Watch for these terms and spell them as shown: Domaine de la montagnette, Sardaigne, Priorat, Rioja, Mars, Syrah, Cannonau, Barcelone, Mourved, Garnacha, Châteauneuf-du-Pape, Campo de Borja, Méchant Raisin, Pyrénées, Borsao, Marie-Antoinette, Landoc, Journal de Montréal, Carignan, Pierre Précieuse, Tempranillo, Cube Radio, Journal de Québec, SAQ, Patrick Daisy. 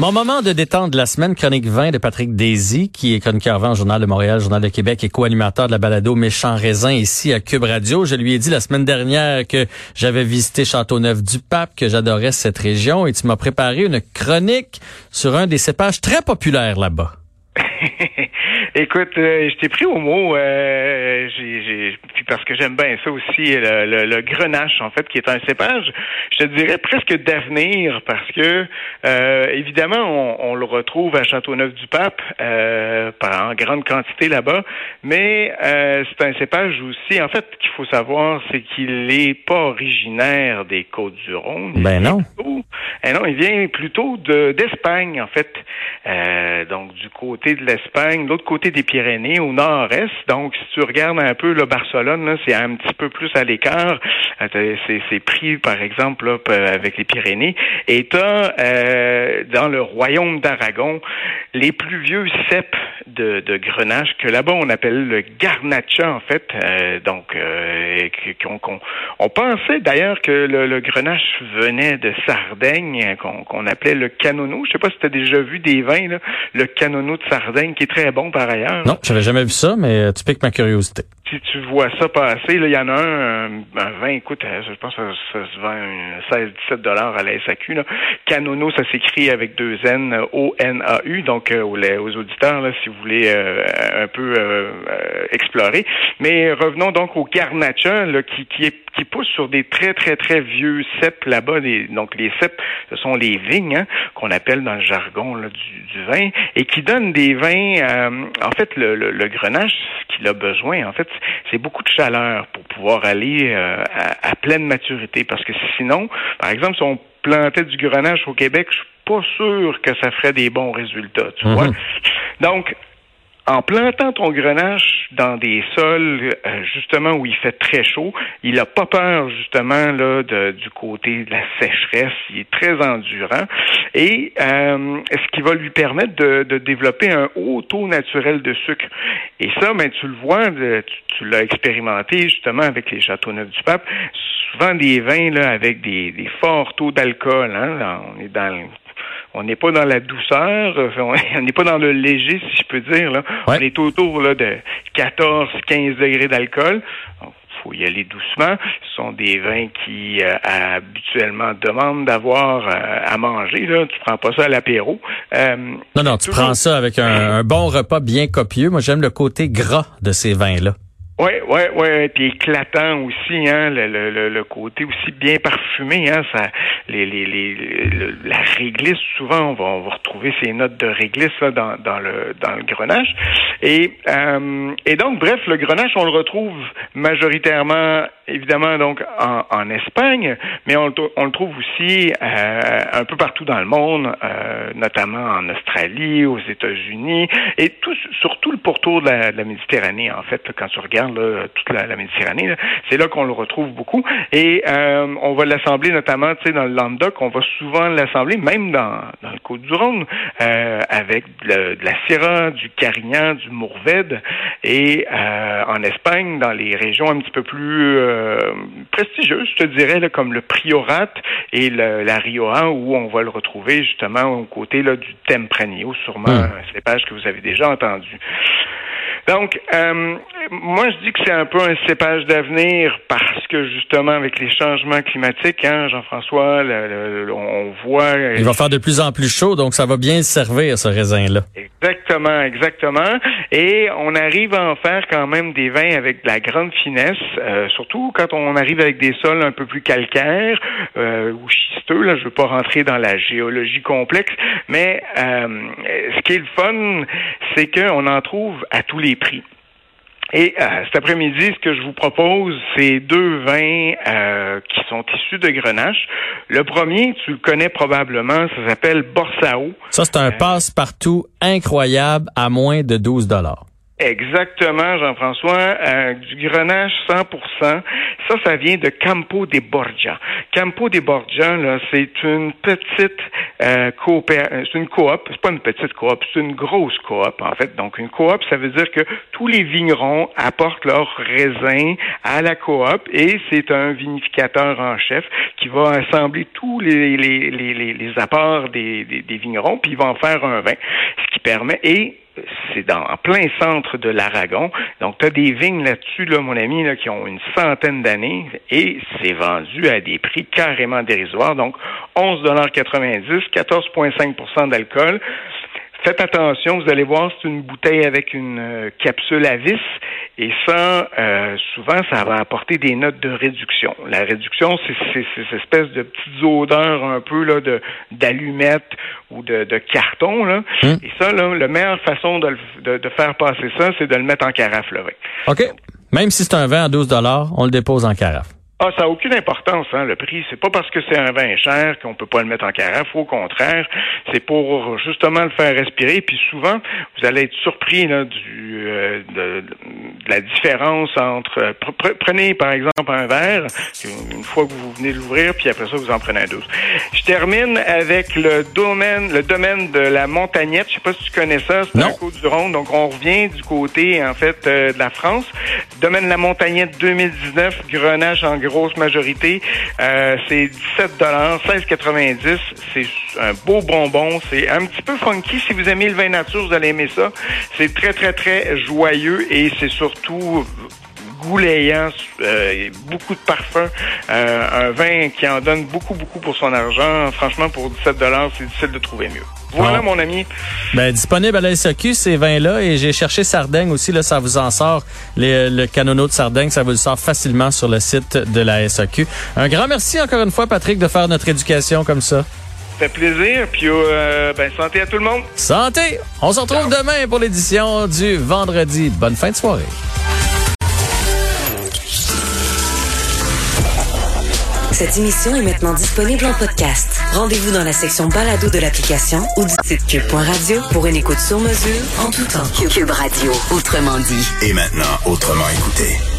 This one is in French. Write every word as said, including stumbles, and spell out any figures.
Mon moment de détente de la semaine, chronique vin de Patrick Daisy, qui est chroniqueur vin au Journal de Montréal, Journal de Québec et co-animateur de la balado Méchant Raisin ici à Cube Radio. Je lui ai dit la semaine dernière que j'avais visité Châteauneuf-du-Pape, que j'adorais cette région, et tu m'as préparé une chronique sur un des cépages très populaires là-bas. Écoute, euh, je t'ai pris au mot, euh, j'ai, j'ai, puis parce que j'aime bien ça aussi, le, le, le Grenache, en fait, qui est un cépage, je te dirais presque d'avenir, parce que, euh, évidemment, on, on le retrouve à Châteauneuf-du-Pape, euh, en grande quantité là-bas, mais euh, c'est un cépage aussi, en fait, qu'il faut savoir, c'est qu'il n'est pas originaire des Côtes-du-Rhône. Ben non. Plutôt, eh non, il vient plutôt de, d'Espagne, en fait, euh, donc du côté de l'Espagne, de l'autre côté des Pyrénées, au nord-est. Donc, si tu regardes un peu, là, Barcelone, là, c'est un petit peu plus à l'écart. C'est, c'est pris, par exemple, là, avec les Pyrénées. Et t'as, euh, dans le royaume d'Aragon, les plus vieux ceps de, de Grenache, que là-bas, on appelle le Garnacha, en fait. Euh, donc, euh, qu'on, qu'on, on pensait, d'ailleurs, que le, le Grenache venait de Sardaigne, qu'on, qu'on appelait le Cannonau. Je sais pas si tu as déjà vu des vins, là, le Cannonau de Sardaigne, qui est très bon par ailleurs. Non, j'avais jamais vu ça, mais tu piques ma curiosité. Si tu vois ça passer, là, il y en a un, un vin, écoute, je pense que ça se vend seize dix-sept dollars à la S A Q, là. Cannonau, ça s'écrit avec deux N, O N A U, donc euh, aux, aux auditeurs, là, si vous voulez euh, un peu euh, euh, explorer. Mais revenons donc au Garnacha, là, qui, qui, est, qui pousse sur des très, très, très vieux ceps là-bas. Les, donc, les ceps, ce sont les vignes, hein, qu'on appelle dans le jargon là, du, du vin, et qui donnent des vins, euh, en fait, le, le, le Grenache, ce qu'il a besoin, en fait, c'est beaucoup de chaleur pour pouvoir aller euh, à, à pleine maturité. Parce que sinon, par exemple, si on plantait du Grenache au Québec, je suis pas sûr que ça ferait des bons résultats, tu mm-hmm. vois. Donc, en plantant ton Grenache dans des sols, euh, justement, où il fait très chaud, il n'a pas peur, justement, là, de, du côté de la sécheresse. Il est très endurant. Et euh, ce qui va lui permettre de, de développer un haut taux naturel de sucre. Et ça, ben, tu le vois, tu, tu l'as expérimenté, justement, avec les Châteauneuf-du-Pape. Souvent, des vins là avec des, des forts taux d'alcool. Hein, là, on est dans le... On n'est pas dans la douceur, on n'est pas dans le léger, si je peux dire. Là. Ouais. On est autour là, de quatorze quinze degrés d'alcool. Donc, faut y aller doucement. Ce sont des vins qui euh, habituellement demandent d'avoir euh, à manger. Là. Tu prends pas ça à l'apéro. Euh, non, non, tu toujours... prends ça avec un, un bon repas bien copieux. Moi, j'aime le côté gras de ces vins-là. Oui, oui, oui, puis éclatant aussi, hein, le, le, le côté aussi bien parfumé, hein, ça, les, les, les, les la réglisse, souvent on va, on va retrouver ces notes de réglisse là dans, dans le, dans le Grenache, et euh, et donc bref, le Grenache on le retrouve majoritairement, évidemment donc en, en Espagne, mais on, on le trouve aussi euh, un peu partout dans le monde, euh, notamment en Australie, aux États-Unis, et tout, surtout le pourtour de la, de la Méditerranée en fait, quand tu regardes là, toute la, la Méditerranée, là. C'est là qu'on le retrouve beaucoup. Et euh, on va l'assembler notamment, tu sais, dans le Landoc, on va souvent l'assembler, même dans, dans le Côte-du-Rhône, euh, avec le, de la Syrah, du Carignan, du Mourved. Et euh, en Espagne, dans les régions un petit peu plus euh, prestigieuses, je te dirais, là, comme le Priorat et le, la Rioja, où on va le retrouver justement aux côtés là, du Tempranillo, sûrement mmh. un cépage que vous avez déjà entendu. Donc, euh, moi, je dis que c'est un peu un cépage d'avenir parce que, justement, avec les changements climatiques, hein, Jean-François, le, le, le, on voit... Il va faire de plus en plus chaud, donc ça va bien servir, ce raisin-là. Exactement, exactement. Et on arrive à en faire quand même des vins avec de la grande finesse, euh, surtout quand on arrive avec des sols un peu plus calcaires euh, ou schisteux. Là, je veux pas rentrer dans la géologie complexe, mais euh, ce qui est le fun, c'est qu'on en trouve à tous les prix. Et euh, cet après-midi, ce que je vous propose, c'est deux vins euh, qui sont issus de Grenache. Le premier, tu le connais probablement, ça s'appelle Borsao. Ça, c'est un euh, passe-partout incroyable à moins de douze dollars. Exactement, Jean-François. Euh, du Grenache cent pour cent. Ça, ça vient de Campo de Borja. Campo de Borja, là, c'est une petite euh, coopé- c'est une coop. C'est pas une petite coop, c'est une grosse coop, en fait. Donc, une coop, ça veut dire que tous les vignerons apportent leurs raisins à la coop et c'est un vinificateur en chef qui va assembler tous les les les, les, les apports des, des des vignerons, puis il va en faire un vin, ce qui permet et c'est dans, en plein centre de l'Aragon. Donc, tu as des vignes là-dessus, là, mon ami, là, qui ont une centaine d'années et c'est vendu à des prix carrément dérisoires. Donc, onze dollars quatre-vingt-dix, quatorze virgule cinq pour cent d'alcool. Faites attention, vous allez voir, c'est une bouteille avec une euh, capsule à vis et ça, euh, souvent, ça va apporter des notes de réduction. La réduction, c'est, c'est, c'est cette espèce de petites odeurs un peu là de d'allumettes ou de, de carton là. Mmh. Et ça, là, la meilleure façon de, de, de faire passer ça, c'est de le mettre en carafe le vin. Ok. Même si c'est un vin à douze dollars, on le dépose en carafe. Ah, ça n'a aucune importance, hein, le prix. C'est pas parce que c'est un vin cher qu'on peut pas le mettre en carafe. Au contraire, c'est pour justement le faire respirer. Puis souvent, vous allez être surpris là, du euh, de, de la différence entre... Prenez, par exemple, un verre, une fois que vous venez de l'ouvrir, puis après ça, vous en prenez un douze. Je termine avec le domaine le domaine de la montagnette. Je sais pas si tu connais ça, c'est dans la Côte-du-Rhône. Donc, on revient du côté, en fait, euh, de la France. Domaine de la montagnette deux mille dix-neuf, Grenache en grosse majorité, euh, c'est dix-sept dollars, seize quatre-vingt-dix. C'est un beau bonbon. C'est un petit peu funky. Si vous aimez le vin nature, vous allez aimer ça. C'est très, très, très joyeux et c'est surtout goulayant, euh, beaucoup de parfum. Euh, un vin qui en donne beaucoup, beaucoup pour son argent. Franchement, pour dix-sept dollars, c'est difficile de trouver mieux. Voilà, bon. Mon ami. Ben, disponible à la S A Q, ces vins-là. Et j'ai cherché Sardaigne aussi. Là, ça vous en sort. Les, le Cannonau de Sardaigne, ça vous le sort facilement sur le site de la S A Q. Un grand merci encore une fois, Patrick, de faire notre éducation comme ça. Ça fait plaisir. Puis, euh, ben, santé à tout le monde. Santé! On se retrouve Ciao. Demain pour l'édition du vendredi. Bonne fin de soirée. Cette émission est maintenant disponible en podcast. Rendez-vous dans la section balado de l'application ou du site cube point radio pour une écoute sur mesure en tout temps. Cube Radio, autrement dit. Et maintenant, autrement écouté.